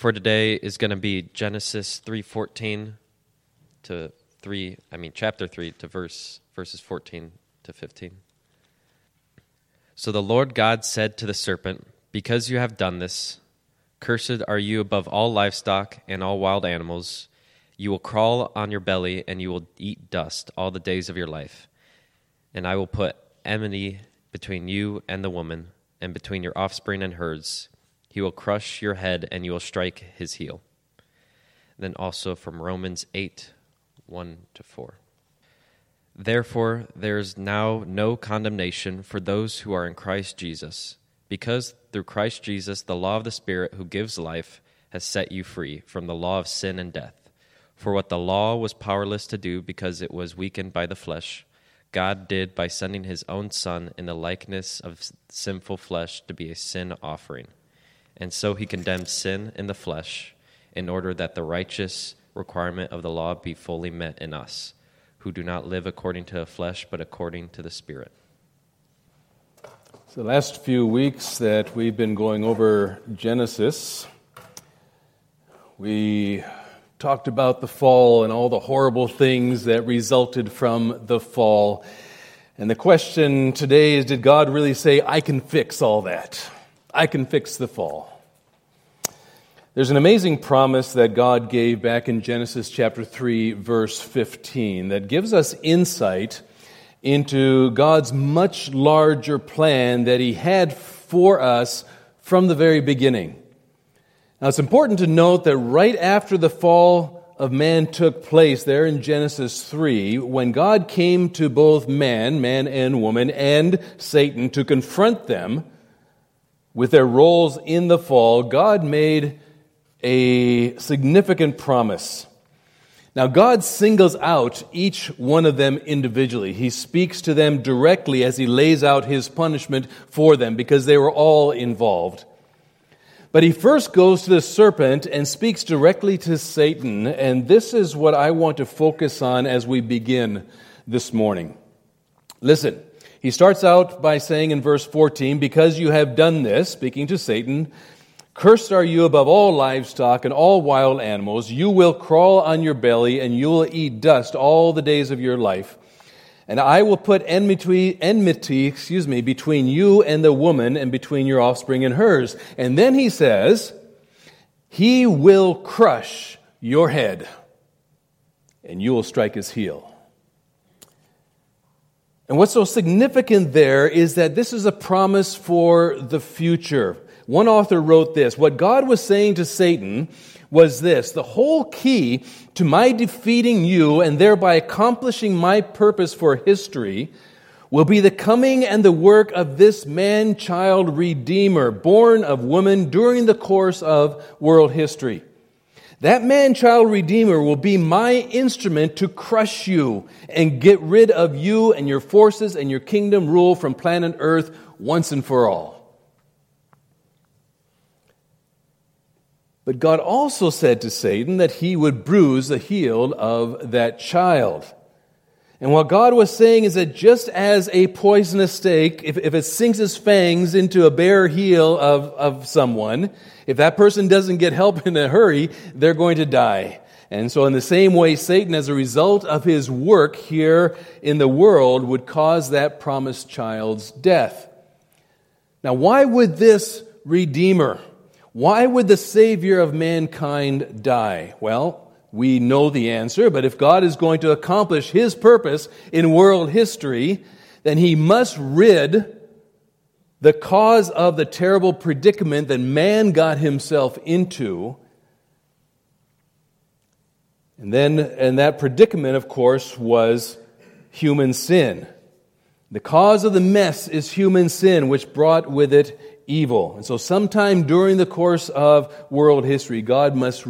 for today is going to be Genesis 3:14 to 3, I mean chapter 3 to verses 14 to 15. So the Lord God said to the serpent, "Because you have done this, cursed are you above all livestock and all wild animals. You will crawl on your belly and you will eat dust all the days of your life. And I will put enmity between you and the woman, and between your offspring and hers. He will crush your head, and you will strike his heel." And then also from Romans 8, 1 to 4. "Therefore, there is now no condemnation for those who are in Christ Jesus, because through Christ Jesus, the law of the Spirit who gives life has set you free from the law of sin and death. For what the law was powerless to do because it was weakened by the flesh, God did by sending his own Son in the likeness of sinful flesh to be a sin offering. And so he condemned sin in the flesh in order that the righteous requirement of the law be fully met in us, who do not live according to the flesh, but according to the Spirit." So the last few weeks that we've been going over Genesis, we talked about the fall and all the horrible things that resulted from the fall. And the question today is, did God really say, "I can fix all that? I can fix the fall"? There's an amazing promise that God gave back in Genesis chapter 3, verse 15, that gives us insight into God's much larger plan that he had for us from the very beginning. Now, it's important to note that right after the fall of man took place, there in Genesis 3, when God came to both man and woman, and Satan to confront them with their roles in the fall, God made a significant promise. Now, God singles out each one of them individually. He speaks to them directly as he lays out his punishment for them, because they were all involved. But he first goes to the serpent and speaks directly to Satan, and this is what I want to focus on as we begin this morning. Listen. He starts out by saying in verse 14, "Because you have done this," speaking to Satan, "cursed are you above all livestock and all wild animals. You will crawl on your belly and you will eat dust all the days of your life. And I will put enmity between you and the woman and between your offspring and hers." And then he says, "He will crush your head and you will strike his heel." And what's so significant there is that this is a promise for the future. One author wrote this: "What God was saying to Satan was this: the whole key to my defeating you and thereby accomplishing my purpose for history will be the coming and the work of this man-child redeemer, born of woman during the course of world history. That man-child redeemer will be my instrument to crush you and get rid of you and your forces and your kingdom rule from planet Earth once and for all." But God also said to Satan that he would bruise the heel of that child. And what God was saying is that just as a poisonous snake, if it sinks its fangs into a bare heel of someone, if that person doesn't get help in a hurry, they're going to die. And so in the same way, Satan, as a result of his work here in the world, would cause that promised child's death. Now, why would this Redeemer, why would the Savior of mankind die? Well, we know the answer, but if God is going to accomplish his purpose in world history, then he must rid the cause of the terrible predicament that man got himself into. And that predicament, of course, was human sin. The cause of the mess is human sin, which brought with it evil. And so sometime during the course of world history, God must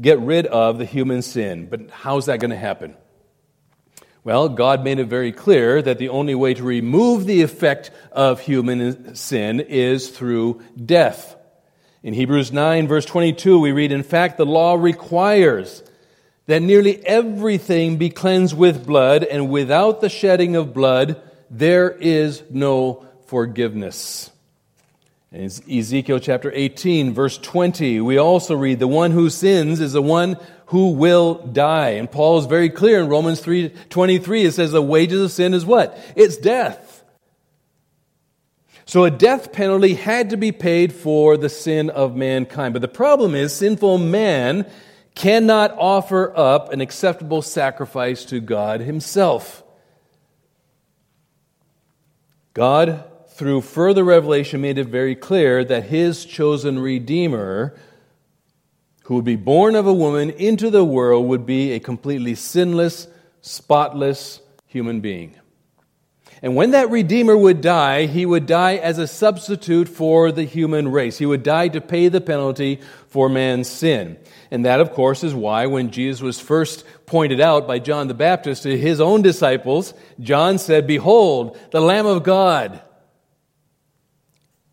get rid of the human sin. But how's that going to happen? Well, God made it very clear that the only way to remove the effect of human sin is through death. In Hebrews 9, verse 22, we read, "In fact, the law requires that nearly everything be cleansed with blood, and without the shedding of blood, there is no forgiveness." In Ezekiel chapter 18, verse 20, we also read, the one who sins is the one who will die. And Paul is very clear in Romans 3:23, it says the wages of sin is what? It's death. So a death penalty had to be paid for the sin of mankind. But the problem is, sinful man cannot offer up an acceptable sacrifice to God himself. God, through further revelation, made it very clear that his chosen Redeemer, who would be born of a woman into the world, would be a completely sinless, spotless human being. And when that Redeemer would die, he would die as a substitute for the human race. He would die to pay the penalty for man's sin. And that, of course, is why when Jesus was first pointed out by John the Baptist to his own disciples, John said, "Behold, the Lamb of God,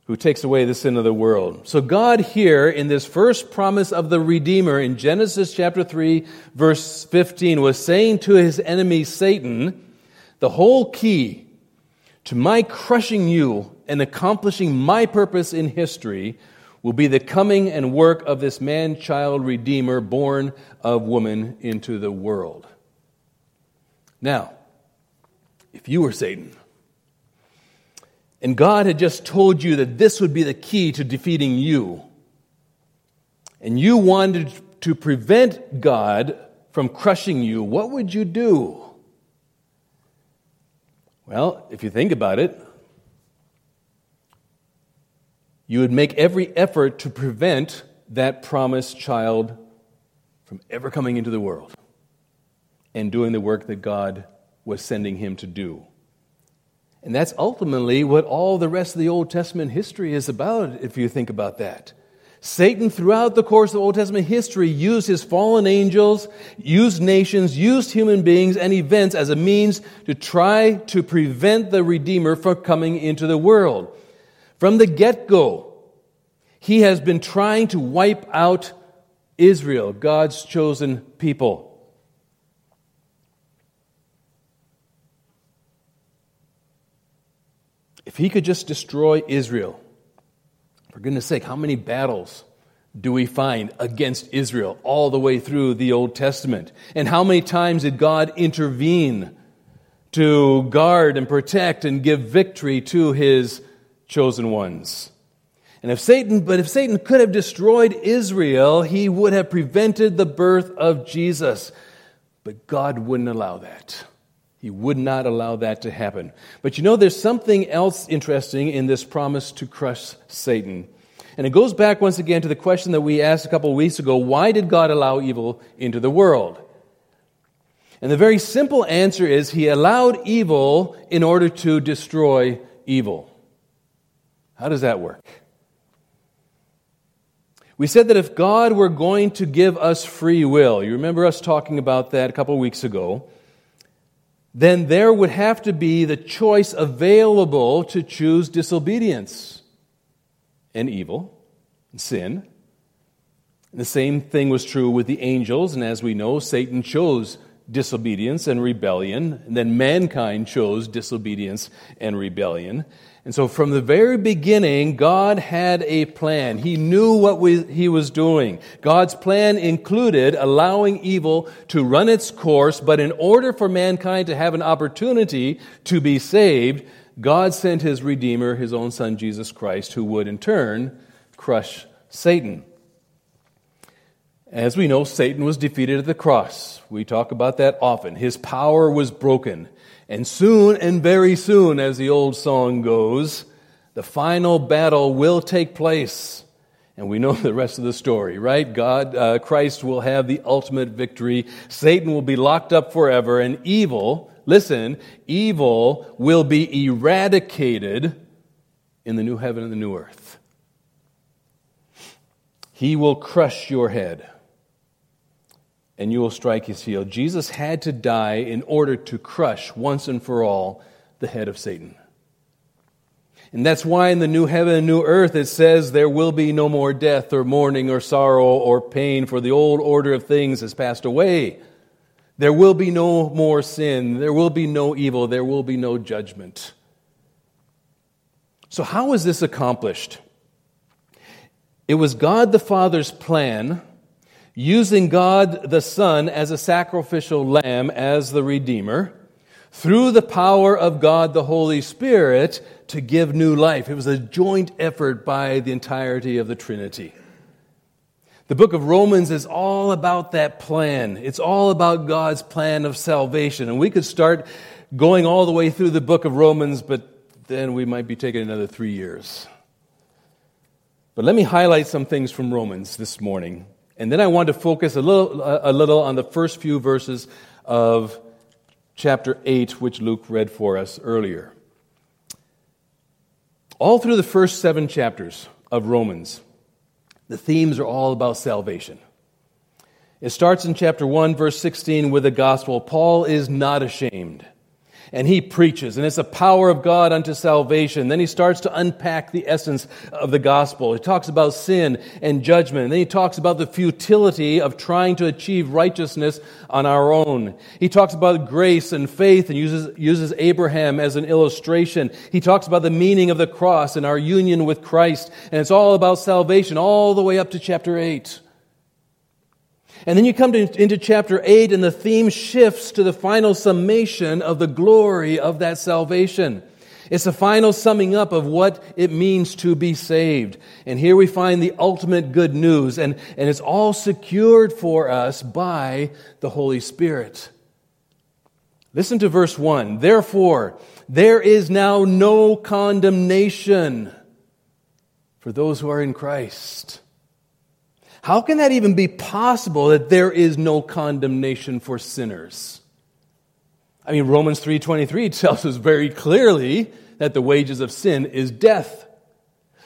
who takes away the sin of the world." So God here, in this first promise of the Redeemer in Genesis chapter 3, verse 15, was saying to his enemy Satan, the whole key to my crushing you and accomplishing my purpose in history will be the coming and work of this man-child Redeemer born of woman into the world. Now, if you were Satan, and God had just told you that this would be the key to defeating you, and you wanted to prevent God from crushing you, what would you do? Well, if you think about it, you would make every effort to prevent that promised child from ever coming into the world and doing the work that God was sending him to do. And that's ultimately what all the rest of the Old Testament history is about, if you think about that. Satan, throughout the course of Old Testament history, used his fallen angels, used nations, used human beings and events as a means to try to prevent the Redeemer from coming into the world. From the get-go, he has been trying to wipe out Israel, God's chosen people. If he could just destroy Israel, for goodness sake, how many battles do we find against Israel all the way through the Old Testament? And how many times did God intervene to guard and protect and give victory to his chosen ones? And if Satan could have destroyed Israel, he would have prevented the birth of Jesus. But God wouldn't allow that. He would not allow that to happen. But you know, there's something else interesting in this promise to crush Satan. And it goes back once again to the question that we asked a couple of weeks ago, why did God allow evil into the world? And the very simple answer is he allowed evil in order to destroy evil. How does that work? We said that if God were going to give us free will, you remember us talking about that a couple of weeks ago, then there would have to be the choice available to choose disobedience and evil and sin. And the same thing was true with the angels, and as we know, Satan chose disobedience and rebellion, and then mankind chose disobedience and rebellion. And so from the very beginning, God had a plan. He knew what he was doing. God's plan included allowing evil to run its course, but in order for mankind to have an opportunity to be saved, God sent his Redeemer, his own Son, Jesus Christ, who would in turn crush Satan. As we know, Satan was defeated at the cross. We talk about that often. His power was broken. And soon and very soon, as the old song goes, the final battle will take place. And we know the rest of the story, right? Christ will have the ultimate victory. Satan will be locked up forever. And evil will be eradicated in the new heaven and the new earth. He will crush your head, and you will strike his heel. Jesus had to die in order to crush, once and for all, the head of Satan. And that's why in the new heaven and new earth it says there will be no more death or mourning or sorrow or pain, for the old order of things has passed away. There will be no more sin. There will be no evil. There will be no judgment. So how is this accomplished? It was God the Father's plan, using God the Son as a sacrificial lamb, as the Redeemer, through the power of God the Holy Spirit to give new life. It was a joint effort by the entirety of the Trinity. The book of Romans is all about that plan. It's all about God's plan of salvation. And we could start going all the way through the book of Romans, but then we might be taking another 3 years. But let me highlight some things from Romans this morning. And then I want to focus a little on the first few verses of chapter 8, which Luke read for us earlier. All through the first 7 chapters of Romans, the themes are all about salvation. It starts in chapter 1, verse 16, with the gospel. Paul is not ashamed, and he preaches, and it's the power of God unto salvation. Then he starts to unpack the essence of the gospel. He talks about sin and judgment. And then he talks about the futility of trying to achieve righteousness on our own. He talks about grace and faith and uses Abraham as an illustration. He talks about the meaning of the cross and our union with Christ. And it's all about salvation all the way up to chapter 8. And then you come into chapter 8, and the theme shifts to the final summation of the glory of that salvation. It's the final summing up of what it means to be saved. And here we find the ultimate good news, and it's all secured for us by the Holy Spirit. Listen to verse 1. Therefore, there is now no condemnation for those who are in Christ. How can that even be possible that there is no condemnation for sinners? I mean, Romans 3:23 tells us very clearly that the wages of sin is death.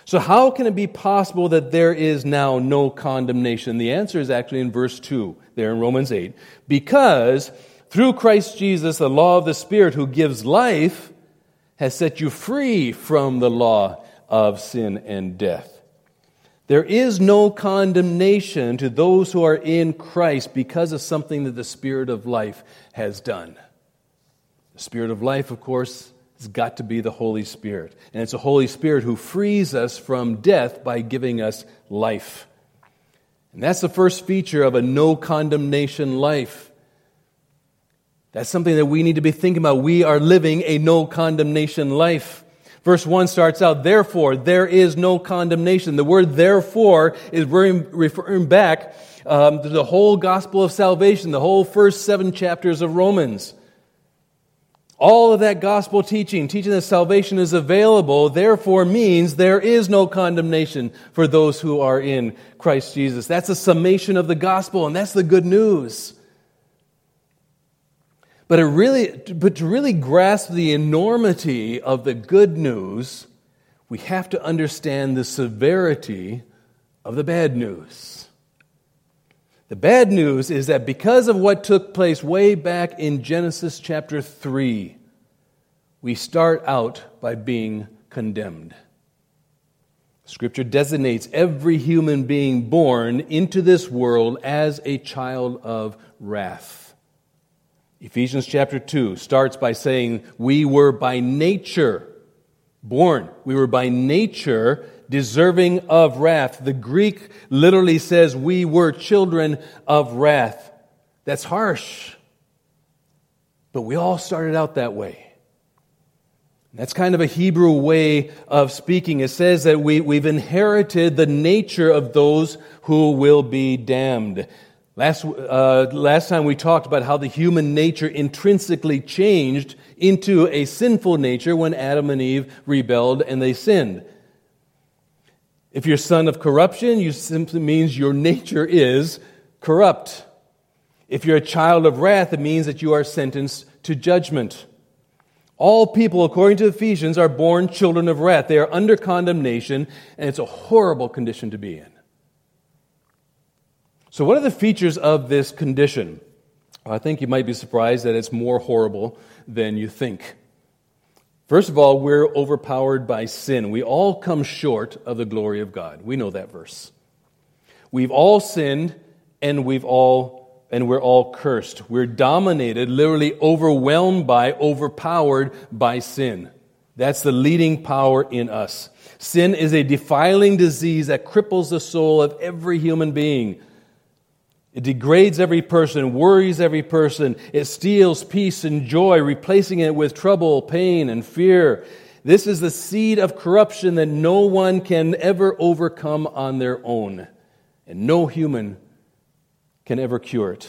So how can it be possible that there is now no condemnation? The answer is actually in verse 2, there in Romans 8. Because through Christ Jesus, the law of the Spirit who gives life has set you free from the law of sin and death. There is no condemnation to those who are in Christ because of something that the Spirit of life has done. The Spirit of life, of course, has got to be the Holy Spirit. And it's the Holy Spirit who frees us from death by giving us life. And that's the first feature of a no condemnation life. That's something that we need to be thinking about. We are living a no condemnation life. Verse 1 starts out, therefore, there is no condemnation. The word therefore is referring back to the whole gospel of salvation, the whole first 7 chapters of Romans. All of that gospel teaching that salvation is available, therefore means there is no condemnation for those who are in Christ Jesus. That's a summation of the gospel, and that's the good news. But to really grasp the enormity of the good news, we have to understand the severity of the bad news. The bad news is that because of what took place way back in Genesis chapter 3, we start out by being condemned. Scripture designates every human being born into this world as a child of wrath. Ephesians chapter 2 starts by saying, we were by nature deserving of wrath. The Greek literally says we were children of wrath. That's harsh. But we all started out that way. That's kind of a Hebrew way of speaking. It says that we've inherited the nature of those who will be damned. Last time we talked about how the human nature intrinsically changed into a sinful nature when Adam and Eve rebelled and they sinned. If you're son of corruption, you simply means your nature is corrupt. If you're a child of wrath, it means that you are sentenced to judgment. All people, according to Ephesians, are born children of wrath. They are under condemnation, and it's a horrible condition to be in. So what are the features of this condition? I think you might be surprised that it's more horrible than you think. First of all, we're overpowered by sin. We all come short of the glory of God. We know that verse. We've all sinned, and we're all cursed. We're dominated, literally overwhelmed by, overpowered by sin. That's the leading power in us. Sin is a defiling disease that cripples the soul of every human being. It degrades every person, worries every person. It steals peace and joy, replacing it with trouble, pain, and fear. This is the seed of corruption that no one can ever overcome on their own, and no human can ever cure it.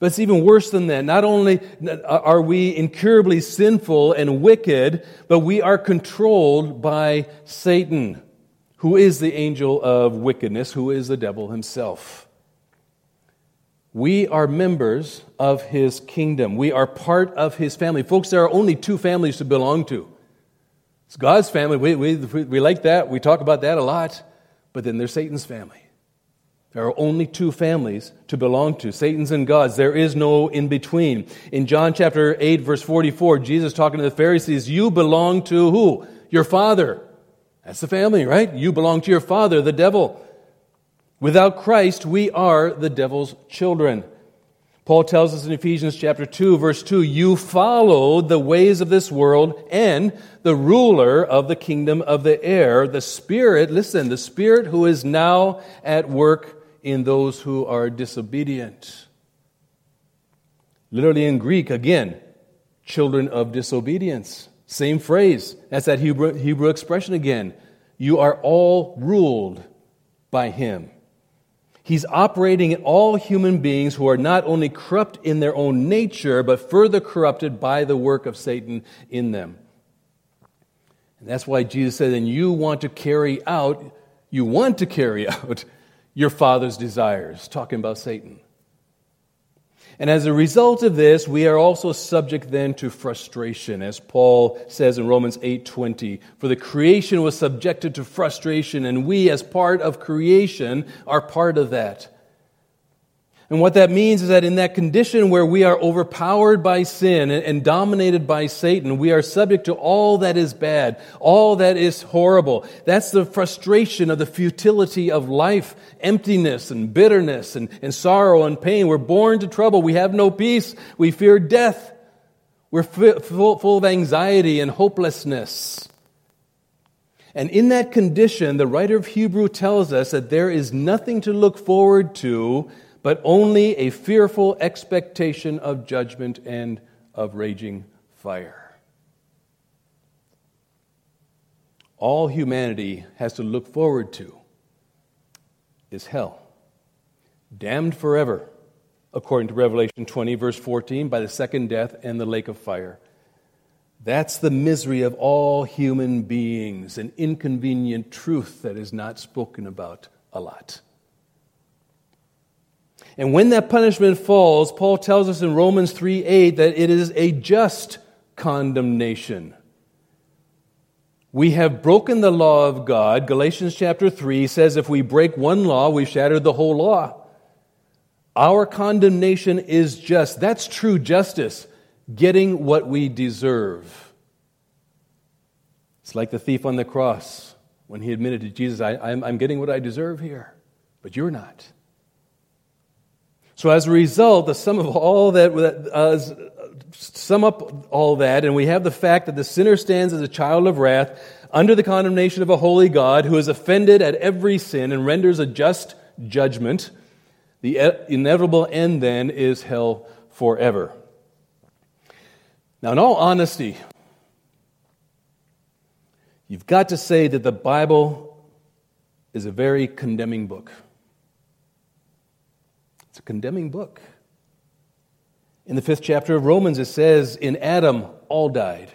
But it's even worse than that. Not only are we incurably sinful and wicked, but we are controlled by Satan, who is the angel of wickedness, who is the devil himself. We are members of his kingdom. We are part of his family. Folks, there are only two families to belong to. It's God's family. We like that. We talk about that a lot. But then there's Satan's family. There are only two families to belong to, Satan's and God's. There is no in between. In John chapter 8, verse 44, Jesus talking to the Pharisees, you belong to who? Your father. That's the family, right? You belong to your father, the devil. Without Christ, we are the devil's children. Paul tells us in Ephesians chapter 2, verse 2, you followed the ways of this world and the ruler of the kingdom of the air, the Spirit, listen, the Spirit who is now at work in those who are disobedient. Literally in Greek, again, children of disobedience. Same phrase. That's that Hebrew expression again. You are all ruled by him. He's operating in all human beings who are not only corrupt in their own nature, but further corrupted by the work of Satan in them. And that's why Jesus said, and you want to carry out your father's desires, talking about Satan. And as a result of this, we are also subject then to frustration, as Paul says in Romans 8:20. For the creation was subjected to frustration, and we, as part of creation, are part of that. And what that means is that in that condition where we are overpowered by sin and dominated by Satan, we are subject to all that is bad, all that is horrible. That's the frustration of the futility of life, emptiness and bitterness and sorrow and pain. We're born to trouble. We have no peace. We fear death. We're full of anxiety and hopelessness. And in that condition, the writer of Hebrew tells us that there is nothing to look forward to but only a fearful expectation of judgment and of raging fire. All humanity has to look forward to is hell, damned forever, according to Revelation 20, verse 14, by the second death and the lake of fire. That's the misery of all human beings, an inconvenient truth that is not spoken about a lot. And when that punishment falls, Paul tells us in Romans 3:8 that it is a just condemnation. We have broken the law of God. Galatians chapter 3 says if we break one law, we've shattered the whole law. Our condemnation is just. That's true justice, getting what we deserve. It's like the thief on the cross when he admitted to Jesus, I'm getting what I deserve here, but you're not. So as a result, sum up all that, and we have the fact that the sinner stands as a child of wrath under the condemnation of a holy God who is offended at every sin and renders a just judgment. The inevitable end then is hell forever. Now, in all honesty, you've got to say that the Bible is a very condemning book. It's a condemning book. In the 5th chapter of Romans, it says, in Adam, all died.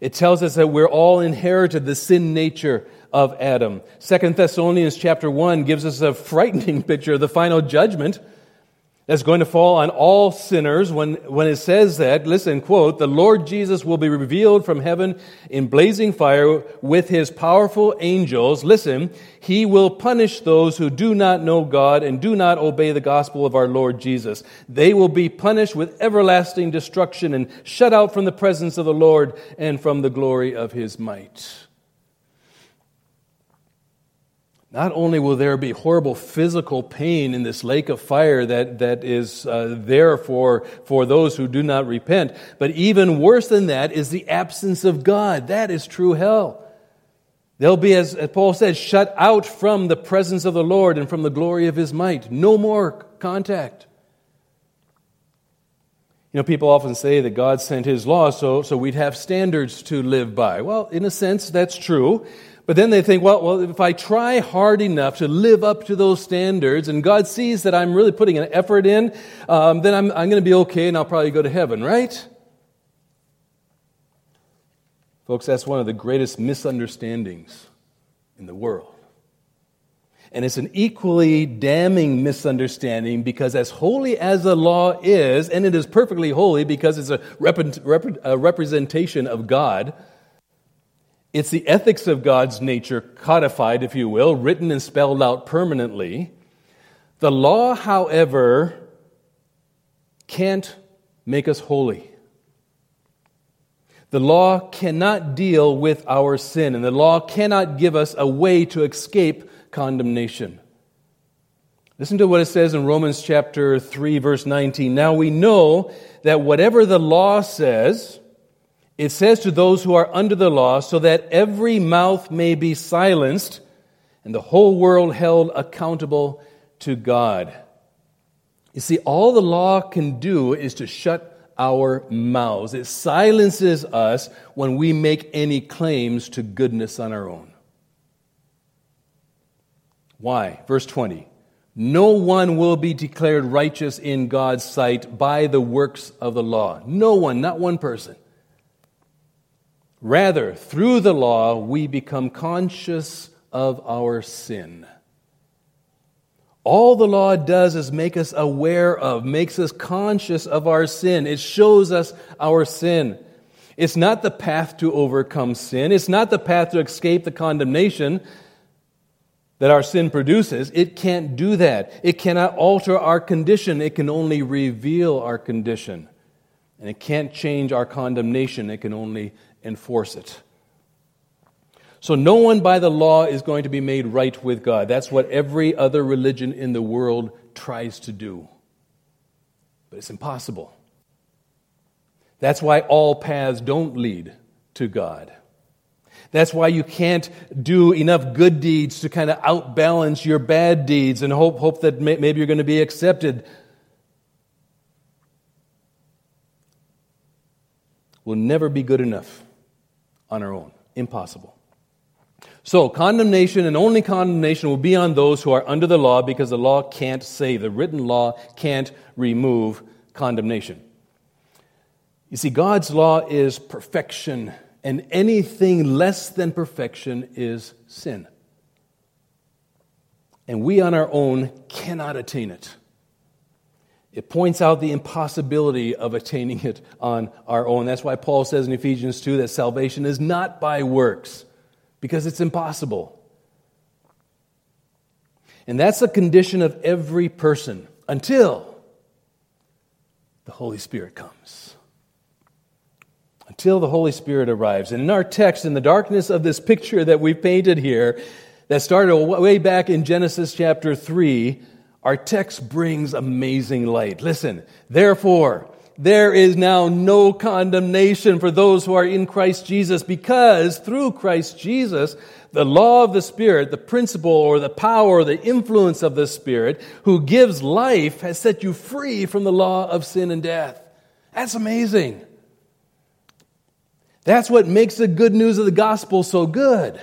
It tells us that we're all inherited the sin nature of Adam. 2 Thessalonians chapter 1 gives us a frightening picture of the final judgment that's going to fall on all sinners when it says that, listen, quote, the Lord Jesus will be revealed from heaven in blazing fire with his powerful angels. Listen, he will punish those who do not know God and do not obey the gospel of our Lord Jesus. They will be punished with everlasting destruction and shut out from the presence of the Lord and from the glory of his might. Not only will there be horrible physical pain in this lake of fire that is there for those who do not repent, but even worse than that is the absence of God. That is true hell. They'll be, as Paul said, shut out from the presence of the Lord and from the glory of His might. No more contact. You know, people often say that God sent His law so we'd have standards to live by. Well, in a sense, that's true. But then they think, well, if I try hard enough to live up to those standards and God sees that I'm really putting an effort in, then I'm going to be okay and I'll probably go to heaven, right? Folks, that's one of the greatest misunderstandings in the world. And it's an equally damning misunderstanding because as holy as the law is, and it is perfectly holy because it's a representation of God, it's the ethics of God's nature codified, if you will, written and spelled out permanently. The law, however, can't make us holy. The law cannot deal with our sin, and the law cannot give us a way to escape condemnation. Listen to what it says in Romans chapter 3, verse 19. Now we know that whatever the law says, it says to those who are under the law, so that every mouth may be silenced and the whole world held accountable to God. You see, all the law can do is to shut our mouths. It silences us when we make any claims to goodness on our own. Why? Verse 20. No one will be declared righteous in God's sight by the works of the law. No one, not one person. Rather, through the law, we become conscious of our sin. All the law does is make us aware of, makes us conscious of our sin. It shows us our sin. It's not the path to overcome sin. It's not the path to escape the condemnation that our sin produces. It can't do that. It cannot alter our condition. It can only reveal our condition. And it can't change our condemnation. It can only enforce it. So no one by the law is going to be made right with God. That's what every other religion in the world tries to do. But it's impossible. That's why all paths don't lead to God. That's why you can't do enough good deeds to kind of outbalance your bad deeds and hope that maybe you're going to be accepted. We'll never be good enough on our own. Impossible. So condemnation and only condemnation will be on those who are under the law because the law can't save. The written law can't remove condemnation. You see, God's law is perfection, and anything less than perfection is sin. And we on our own cannot attain it. It points out the impossibility of attaining it on our own. That's why Paul says in Ephesians 2 that salvation is not by works, because it's impossible. And that's the condition of every person until the Holy Spirit comes. Until the Holy Spirit arrives. And in our text, in the darkness of this picture that we painted here, that started way back in Genesis chapter 3, our text brings amazing light. Listen, therefore, there is now no condemnation for those who are in Christ Jesus, because through Christ Jesus, the law of the Spirit, the principle or the power or the influence of the Spirit who gives life has set you free from the law of sin and death. That's amazing. That's what makes the good news of the gospel so good.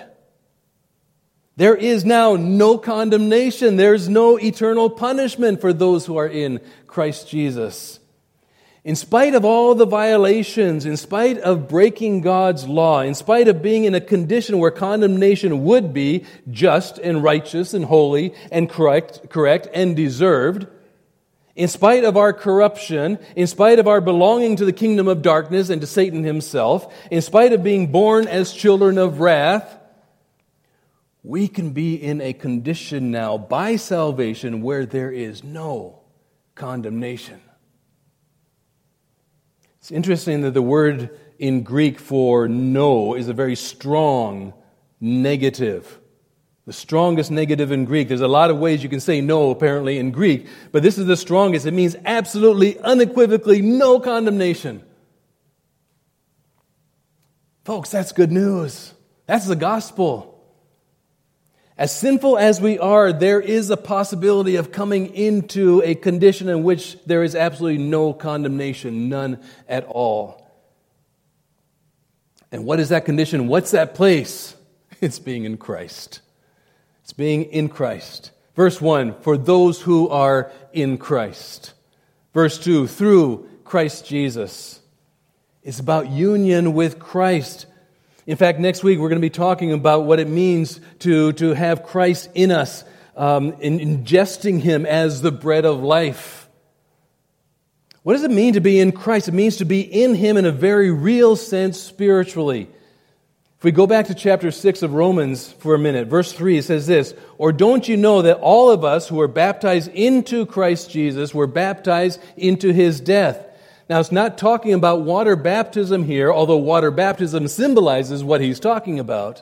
There is now no condemnation. There's no eternal punishment for those who are in Christ Jesus. In spite of all the violations, in spite of breaking God's law, in spite of being in a condition where condemnation would be just and righteous and holy and correct and deserved, in spite of our corruption, in spite of our belonging to the kingdom of darkness and to Satan himself, in spite of being born as children of wrath, we can be in a condition now by salvation where there is no condemnation. It's interesting that the word in Greek for no is a very strong negative The strongest negative in Greek. There's a lot of ways you can say no, apparently, in Greek. But this is the strongest. It means absolutely, unequivocally, no condemnation. Folks, that's good news. That's the gospel. As sinful as we are, there is a possibility of coming into a condition in which there is absolutely no condemnation, none at all. And what is that condition? What's that place? It's being in Christ. It's being in Christ. Verse 1, for those who are in Christ. Verse 2, through Christ Jesus. It's about union with Christ. In fact, next week we're going to be talking about what it means to have Christ in us, ingesting Him as the bread of life. What does it mean to be in Christ? It means to be in Him in a very real sense spiritually. If we go back to chapter 6 of Romans for a minute, verse 3, it says this, or don't you know that all of us who are baptized into Christ Jesus were baptized into His death? Now, it's not talking about water baptism here, although water baptism symbolizes what he's talking about.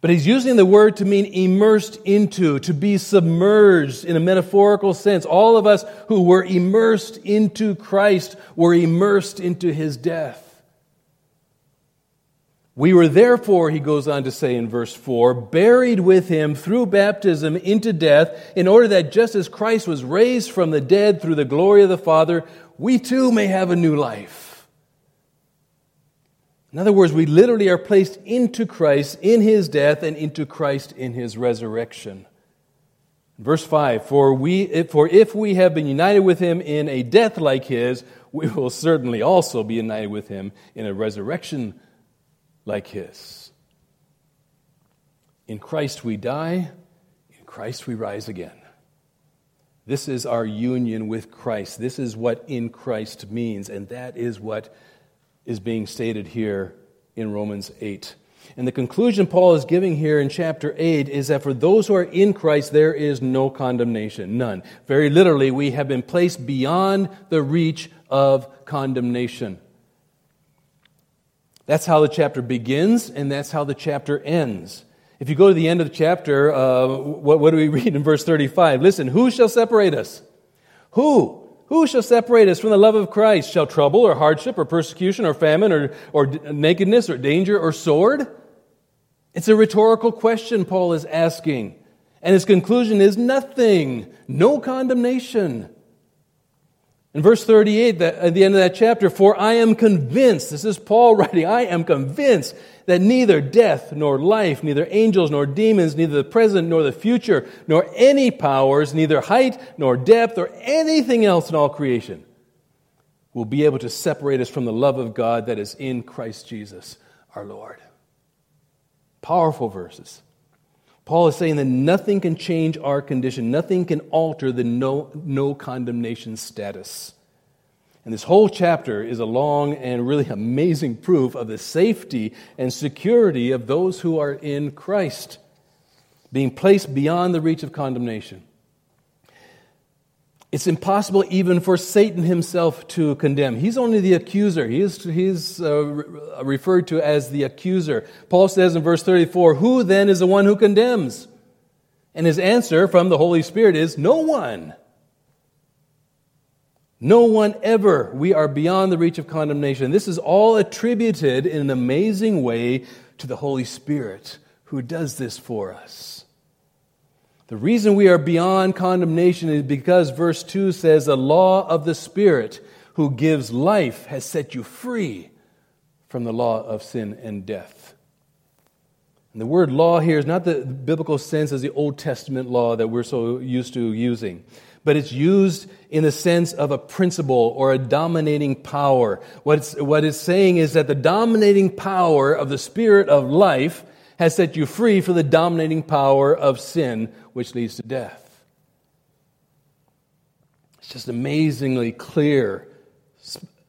But he's using the word to mean immersed into, to be submerged in a metaphorical sense. All of us who were immersed into Christ were immersed into His death. We were therefore, he goes on to say in verse 4, buried with Him through baptism into death, in order that just as Christ was raised from the dead through the glory of the Father, we too may have a new life. In other words, we literally are placed into Christ in His death and into Christ in His resurrection. Verse 5, for if we have been united with Him in a death like His, we will certainly also be united with Him in a resurrection like His. In Christ we die, in Christ we rise again. This is our union with Christ. This is what in Christ means, and that is what is being stated here in Romans 8. And the conclusion Paul is giving here in chapter 8 is that for those who are in Christ, there is no condemnation, none. Very literally, we have been placed beyond the reach of condemnation. That's how the chapter begins, and that's how the chapter ends. If you go to the end of the chapter, what do we read in verse 35? Listen, who shall separate us? Who shall separate us from the love of Christ? Shall trouble or hardship or persecution or famine or nakedness or danger or sword? It's a rhetorical question Paul is asking. And his conclusion is nothing, no condemnation. In verse 38, at the end of that chapter, for I am convinced, this is Paul writing, I am convinced that neither death nor life, neither angels nor demons, neither the present nor the future, nor any powers, neither height nor depth or anything else in all creation will be able to separate us from the love of God that is in Christ Jesus our Lord. Powerful verses. Paul is saying that nothing can change our condition. Nothing can alter the no condemnation status. And this whole chapter is a long and really amazing proof of the safety and security of those who are in Christ, being placed beyond the reach of condemnation. It's impossible even for Satan himself to condemn. He's only the accuser. He is referred to as the accuser. Paul says in verse 34, who then is the one who condemns? And his answer from the Holy Spirit is, no one. No one ever. We are beyond the reach of condemnation. This is all attributed in an amazing way to the Holy Spirit who does this for us. The reason we are beyond condemnation is because verse 2 says, the law of the Spirit who gives life has set you free from the law of sin and death. And the word law here is not the biblical sense as the Old Testament law that we're so used to using, but it's used in the sense of a principle or a dominating power. What it's saying is that the dominating power of the Spirit of life has set you free from the dominating power of sin, which leads to death. It's just amazingly clear,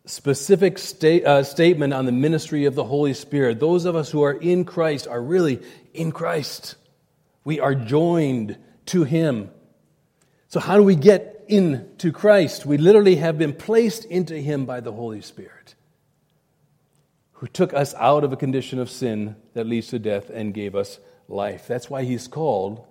specific statement on the ministry of the Holy Spirit. Those of us who are in Christ are really in Christ. We are joined to Him. So how do we get into Christ? We literally have been placed into Him by the Holy Spirit, who took us out of a condition of sin that leads to death and gave us life. That's why he's called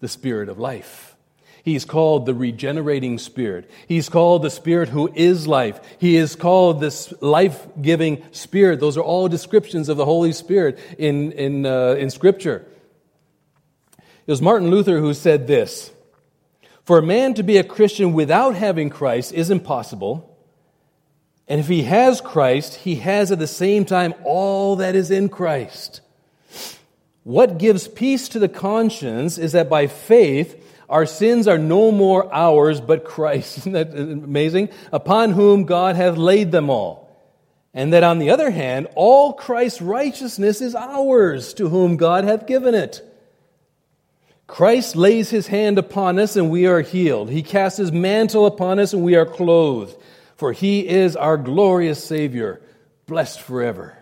the Spirit of life. He's called the regenerating Spirit. He's called the Spirit who is life. He is called this life-giving Spirit. Those are all descriptions of the Holy Spirit in Scripture. It was Martin Luther who said this: "For a man to be a Christian without having Christ is impossible. And if he has Christ, he has at the same time all that is in Christ. What gives peace to the conscience is that by faith our sins are no more ours but Christ." Isn't that amazing? "Upon whom God hath laid them all. And that on the other hand, all Christ's righteousness is ours, to whom God hath given it. Christ lays his hand upon us and we are healed. He casts his mantle upon us and we are clothed. For he is our glorious Savior, blessed forever."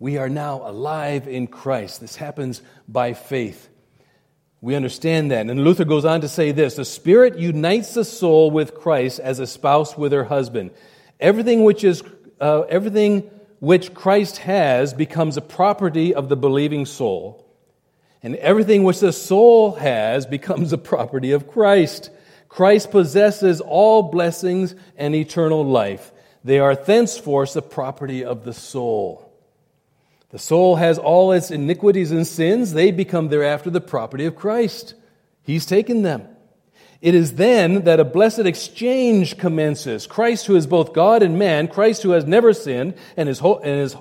We are now alive in Christ. This happens by faith. We understand that. And Luther goes on to say this: "The Spirit unites the soul with Christ as a spouse with her husband. Everything which Christ has becomes a property of the believing soul. And everything which the soul has becomes a property of Christ. Christ possesses all blessings and eternal life. They are thenceforth the property of the soul. The soul has all its iniquities and sins. They become thereafter the property of Christ. He's taken them. It is then that a blessed exchange commences. Christ, who is both God and man, Christ who has never sinned and his holiness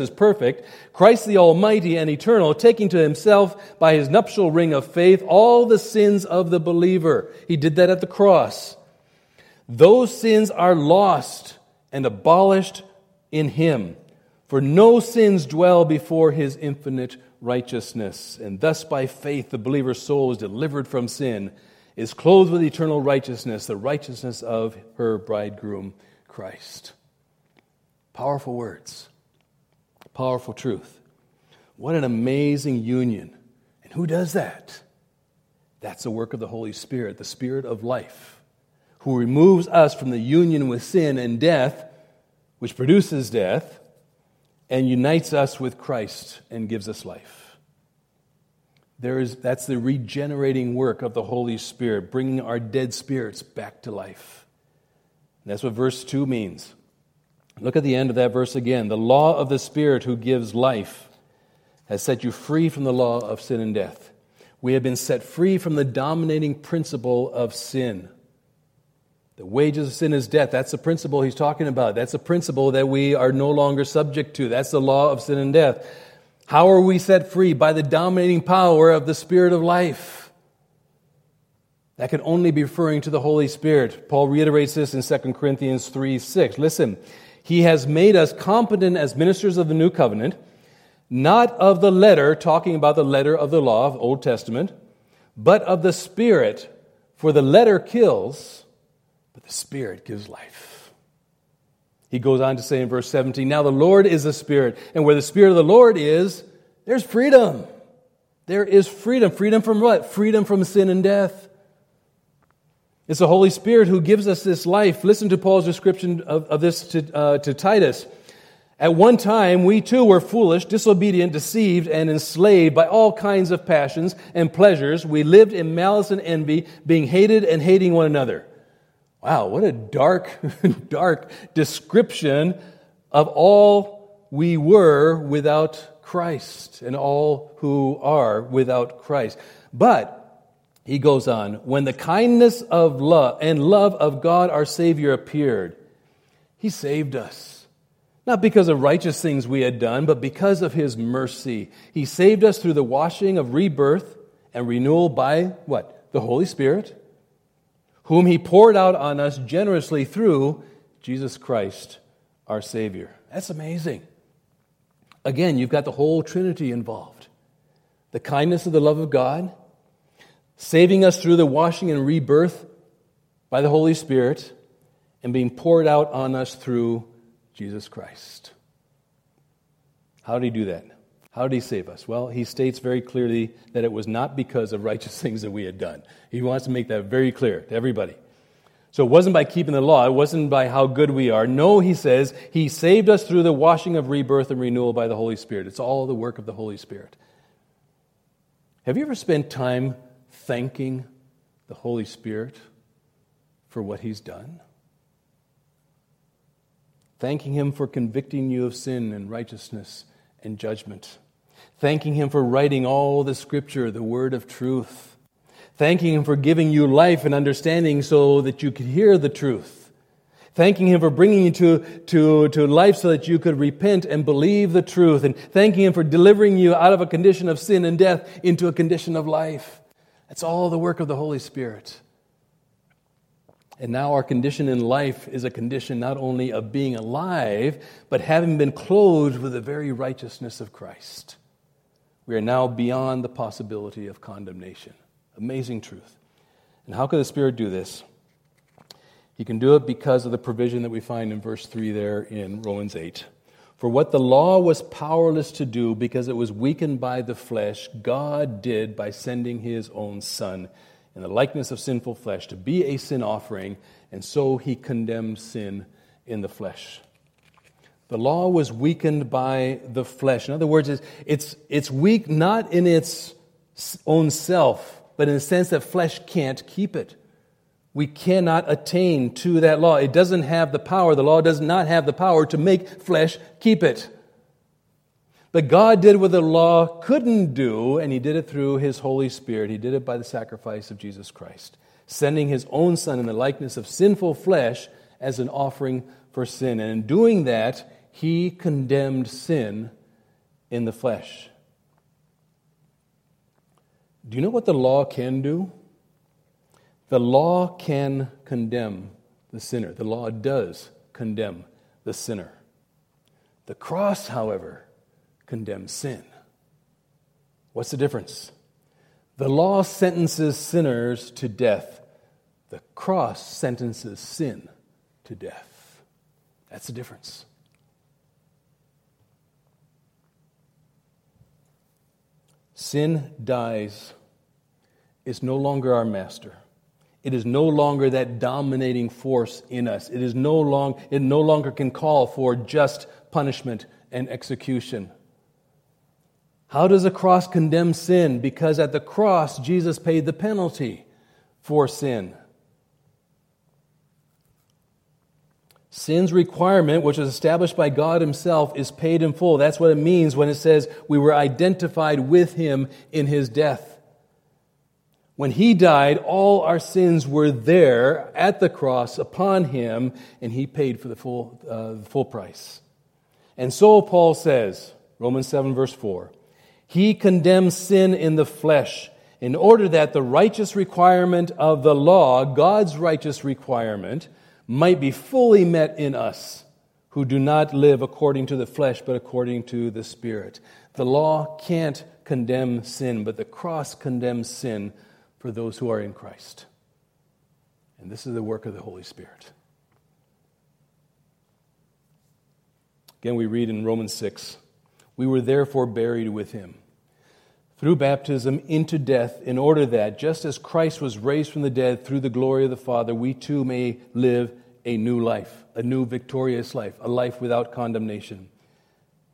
is perfect, Christ the Almighty and eternal, taking to himself by his nuptial ring of faith all the sins of the believer." He did that at the cross. "Those sins are lost and abolished in him, for no sins dwell before his infinite righteousness." And thus by faith the believer's soul is delivered from sin, is clothed with eternal righteousness, the righteousness of her bridegroom, Christ. Powerful words. Powerful truth. What an amazing union. And who does that? That's the work of the Holy Spirit, the Spirit of life, who removes us from the union with sin and death, which produces death, and unites us with Christ and gives us life. That's the regenerating work of the Holy Spirit, bringing our dead spirits back to life. And that's what verse 2 means. Look at the end of that verse again. "The law of the Spirit who gives life has set you free from the law of sin and death." We have been set free from the dominating principle of sin. The wages of sin is death. That's the principle he's talking about. That's the principle that we are no longer subject to. That's the law of sin and death. How are we set free? By the dominating power of the Spirit of life. That can only be referring to the Holy Spirit. Paul reiterates this in 2 Corinthians 3:6. Listen, "He has made us competent as ministers of the new covenant, not of the letter," talking about the letter of the law of Old Testament, "but of the Spirit, for the letter kills, but the Spirit gives life." He goes on to say in verse 17, "Now the Lord is the Spirit, and where the Spirit of the Lord is, there's freedom." There is freedom. Freedom from what? Freedom from sin and death. It's the Holy Spirit who gives us this life. Listen to Paul's description of this to Titus. "At one time, we too were foolish, disobedient, deceived, and enslaved by all kinds of passions and pleasures. We lived in malice and envy, being hated and hating one another." Wow, what a dark, dark description of all we were without Christ and all who are without Christ. But he goes on, "When the kindness of love and love of God our Savior appeared, he saved us, not because of righteous things we had done, but because of his mercy. He saved us through the washing of rebirth and renewal by" what? "The Holy Spirit, whom he poured out on us generously through Jesus Christ our Savior." That's amazing. Again, you've got the whole Trinity involved. The kindness of the love of God, saving us through the washing and rebirth by the Holy Spirit, and being poured out on us through Jesus Christ. How did he do that? How did he save us? Well, he states very clearly that it was not because of righteous things that we had done. He wants to make that very clear to everybody. So it wasn't by keeping the law. It wasn't by how good we are. No, he says, he saved us through the washing of rebirth and renewal by the Holy Spirit. It's all the work of the Holy Spirit. Have you ever spent time thanking the Holy Spirit for what he's done? Thanking him for convicting you of sin and righteousness and judgment. Thanking him for writing all the Scripture, the word of truth. Thanking him for giving you life and understanding so that you could hear the truth. Thanking him for bringing you to life so that you could repent and believe the truth. And thanking him for delivering you out of a condition of sin and death into a condition of life. That's all the work of the Holy Spirit. And now our condition in life is a condition not only of being alive, but having been clothed with the very righteousness of Christ. We are now beyond the possibility of condemnation. Amazing truth. And how could the Spirit do this? He can do it because of the provision that we find in verse 3 there in Romans 8. For what the law was powerless to do because it was weakened by the flesh, God did by sending his own Son in the likeness of sinful flesh, to be a sin offering, and so he condemned sin in the flesh. The law was weakened by the flesh. In other words, it's weak not in its own self, but in the sense that flesh can't keep it. We cannot attain to that law. It doesn't have the power. The law does not have the power to make flesh keep it. But God did what the law couldn't do, and he did it through his Holy Spirit. He did it by the sacrifice of Jesus Christ, sending his own Son in the likeness of sinful flesh as an offering for sin. And in doing that, he condemned sin in the flesh. Do you know what the law can do? The law can condemn the sinner. The law does condemn the sinner. The cross, however, condemns sin. What's the difference? The law sentences sinners to death. The cross sentences sin to death. That's the difference. Sin dies. It's no longer our master. It is no longer that dominating force in us. It no longer can call for just punishment and execution. How does the cross condemn sin? Because at the cross, Jesus paid the penalty for sin. Sin's requirement, which was established by God himself, is paid in full. That's what it means when it says we were identified with him in his death. When he died, all our sins were there at the cross upon him, and he paid for the full price. And so Paul says, Romans 7, verse 4, he condemns sin in the flesh in order that the righteous requirement of the law, God's righteous requirement, might be fully met in us who do not live according to the flesh but according to the Spirit. The law can't condemn sin, but the cross condemns sin for those who are in Christ. And this is the work of the Holy Spirit. Again, we read in Romans 6, we were therefore buried with him through baptism into death, in order that, just as Christ was raised from the dead through the glory of the Father, we too may live a new life, a new victorious life, a life without condemnation.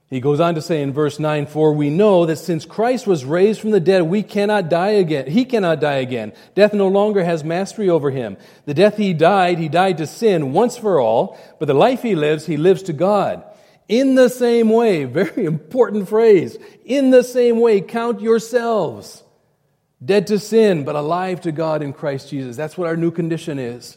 He goes on to say in verse 9, for we know that since Christ was raised from the dead, we cannot die again. He cannot die again. Death no longer has mastery over him. The death he died to sin once for all, but the life he lives to God. In the same way, very important phrase, in the same way, count yourselves dead to sin, but alive to God in Christ Jesus. That's what our new condition is.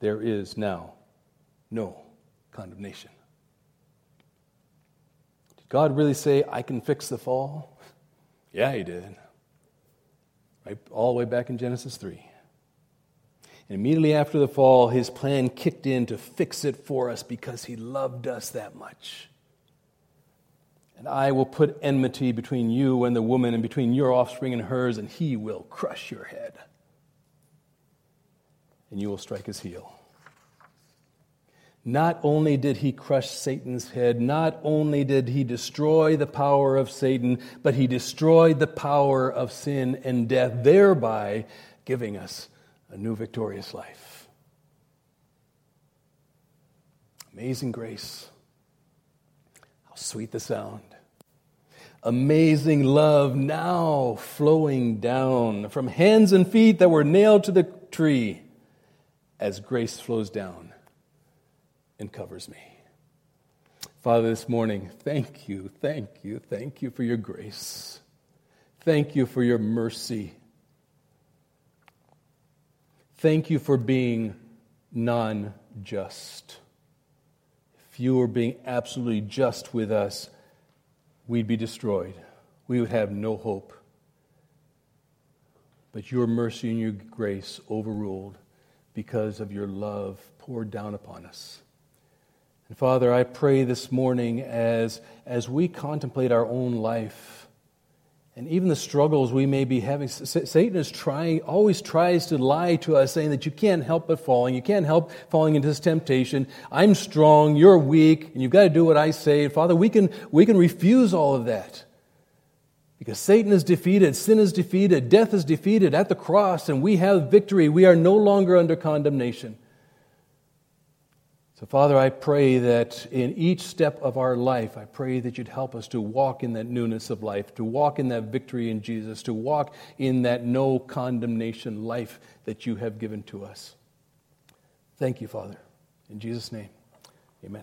There is now no condemnation. Did God really say, I can fix the fall? Yeah, he did. Right, all the way back in Genesis 3. And immediately after the fall, his plan kicked in to fix it for us because he loved us that much. And I will put enmity between you and the woman, and between your offspring and hers, and he will crush your head, and you will strike his heel. Not only did he crush Satan's head, not only did he destroy the power of Satan, but he destroyed the power of sin and death, thereby giving us a new victorious life. Amazing grace. How sweet the sound. Amazing love now flowing down from hands and feet that were nailed to the tree as grace flows down and covers me. Father, this morning, thank you for your grace. Thank you for your mercy. Thank you for being non-just. If you were being absolutely just with us, we'd be destroyed. We would have no hope. But your mercy and your grace overruled because of your love poured down upon us. And Father, I pray this morning as we contemplate our own life, and even the struggles we may be having, Satan is always tries to lie to us, saying that you can't help but falling. You can't help falling into this temptation. I'm strong, you're weak, and you've got to do what I say. Father, we can refuse all of that. Because Satan is defeated, sin is defeated, death is defeated at the cross, and we have victory. We are no longer under condemnation. So, Father, I pray that in each step of our life, I pray that you'd help us to walk in that newness of life, to walk in that victory in Jesus, to walk in that no condemnation life that you have given to us. Thank you, Father. In Jesus' name, amen.